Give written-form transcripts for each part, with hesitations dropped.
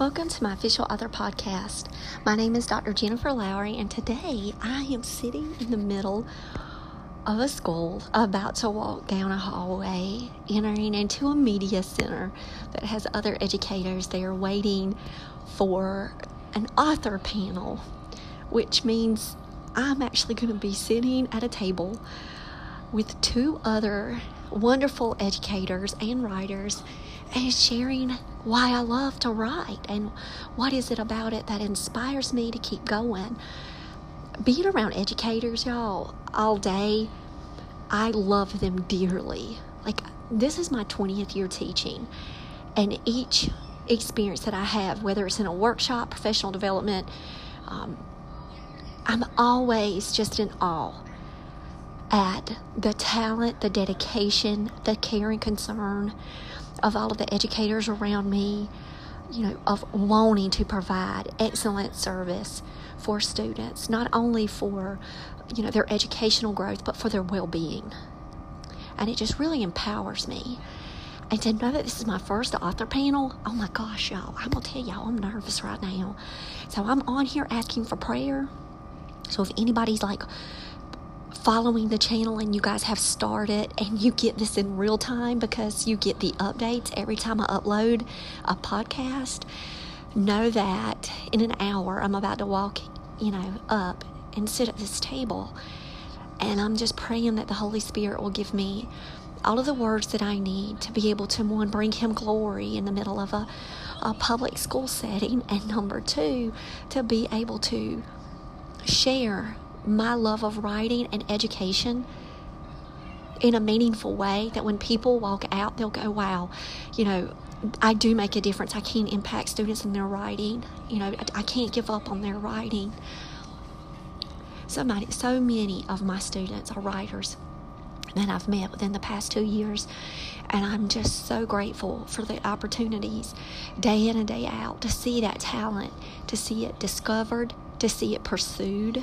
Welcome to my official author podcast. My name is Dr. Jennifer Lowry, and today I am sitting in the middle of a school about to walk down a hallway, entering into a media center that has other educators there waiting for an author panel, which means I'm actually going to be sitting at a table with two other wonderful educators and writers, and sharing why I love to write and what is it about it that inspires me to keep going. Being around educators, y'all, all day, I love them dearly. Like, this is my 20th year teaching, and each experience that I have, whether it's in a workshop, professional development, I'm always just in awe at the talent, the dedication, the care and concern of all of the educators around me, of wanting to provide excellent service for students, not only for, their educational growth, but for their well-being. And it just really empowers me. And to know that this is my first author panel, oh my gosh, y'all, I'm going to tell y'all I'm nervous right now. So I'm on here asking for prayer. So if anybody's following the channel and you guys have started and you get this in real time because you get the updates every time I upload a podcast, know that in an hour I'm about to walk, up and sit at this table, and I'm just praying that the Holy Spirit will give me all of the words that I need to be able to, one, bring Him glory in the middle of a public school setting, and number two, to be able to share my love of writing and education in a meaningful way that when people walk out, they'll go, wow, I do make a difference. I can impact students in their writing. I can't give up on their writing. So many of my students are writers that I've met within the past 2 years, and I'm just so grateful for the opportunities day in and day out to see that talent, to see it discovered, to see it pursued.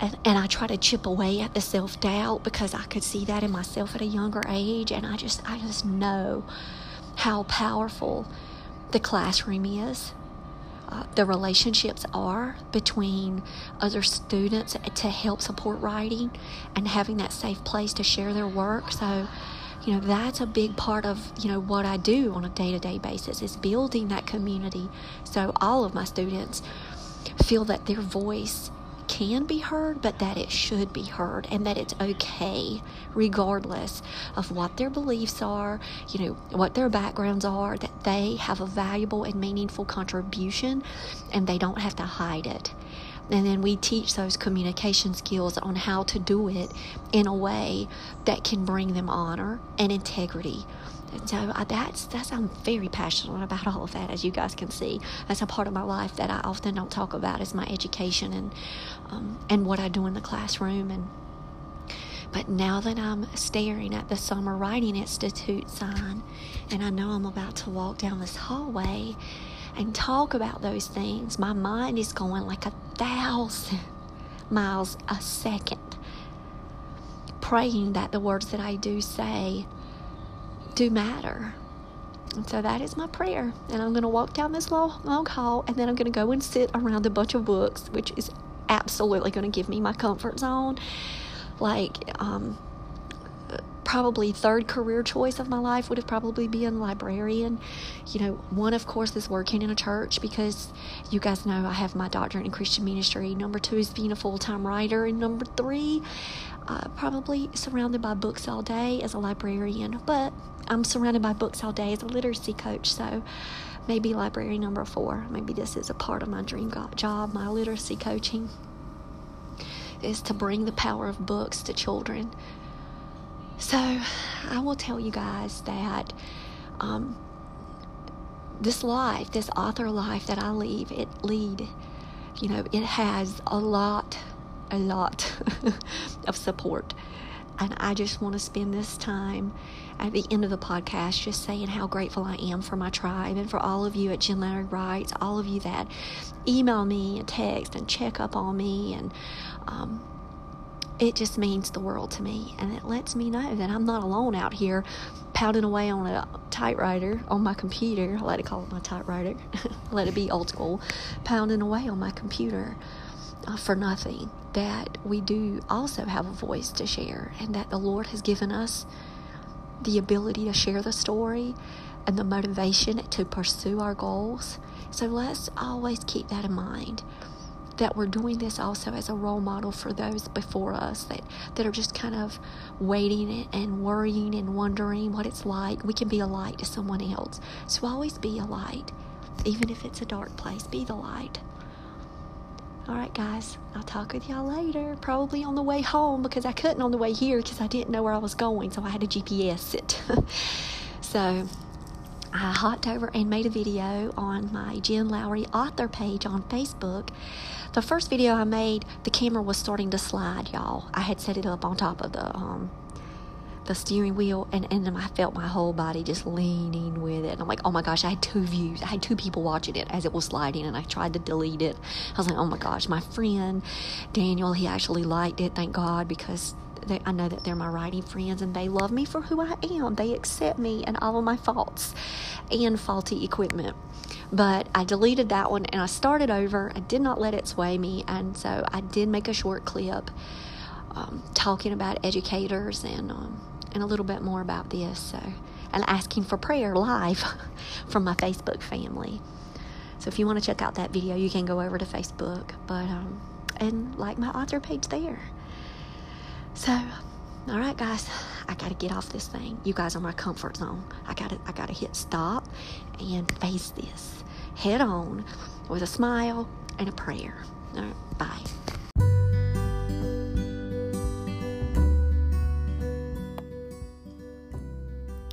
And I try to chip away at the self-doubt because I could see that in myself at a younger age. And I just know how powerful the classroom is. The relationships are between other students to help support writing and having that safe place to share their work. So, that's a big part of, what I do on a day-to-day basis is building that community. So all of my students feel that their voice can be heard, but that it should be heard, and that it's okay regardless of what their beliefs are, what their backgrounds are, that they have a valuable and meaningful contribution and they don't have to hide it. And then we teach those communication skills on how to do it in a way that can bring them honor and integrity. And so that's I'm very passionate about all of that, as you guys can see. That's a part of my life that I often don't talk about, is my education and what I do in the classroom. But now that I'm staring at the Summer Writing Institute sign, and I know I'm about to walk down this hallway and talk about those things, my mind is going like 1,000 miles a second, praying that the words that I do say do matter. And so that is my prayer, and I'm going to walk down this long hall, and then I'm going to go and sit around a bunch of books, which is absolutely going to give me my comfort zone. probably third career choice of my life would have probably been librarian. You know, one, of course, is working in a church, because you guys know I have my doctorate in Christian ministry. Number two is being a full-time writer. And number three, probably surrounded by books all day as a librarian. But I'm surrounded by books all day as a literacy coach, so maybe library number four. Maybe this is a part of my dream job, my literacy coaching, is to bring the power of books to children. So I will tell you guys that this life, this author life that I lead, you know, it has a lot of support. And I just want to spend this time at the end of the podcast just saying how grateful I am for my tribe and for all of you at Jen Lowry Writes, all of you that email me and text and check up on me. And it just means the world to me. And it lets me know that I'm not alone out here pounding away on a typewriter on my computer. I like to call it my typewriter. Let it be old school. Pounding away on my computer for nothing. That we do also have a voice to share, and that the Lord has given us the ability to share the story and the motivation to pursue our goals. So let's always keep that in mind, that we're doing this also as a role model for those before us that are just kind of waiting and worrying and wondering what it's like. We can be a light to someone else. So always be a light, even if it's a dark place. Be the light. Alright guys, I'll talk with y'all later, probably on the way home, because I couldn't on the way here because I didn't know where I was going, so I had to GPS it. So I hopped over and made a video on my Jen Lowry author page on Facebook. The first video I made, the camera was starting to slide, y'all. I had set it up on top of the steering wheel, and I felt my whole body just leaning with it, and I'm like, oh my gosh, I had two views, I had two people watching it as it was sliding, and I tried to delete it. I was like, oh my gosh. My friend Daniel, he actually liked it, thank God, because I know that they're my writing friends, and they love me for who I am. They accept me and all of my faults and faulty equipment. But I deleted that one, and I started over. I did not let it sway me, and so I did make a short clip talking about educators and a little bit more about this, and asking for prayer live from my Facebook family. So if you want to check out that video, you can go over to Facebook, and like my author page there. So, all right, guys, I gotta get off this thing. You guys are my comfort zone. I gotta hit stop and face this head on with a smile and a prayer. All right, bye.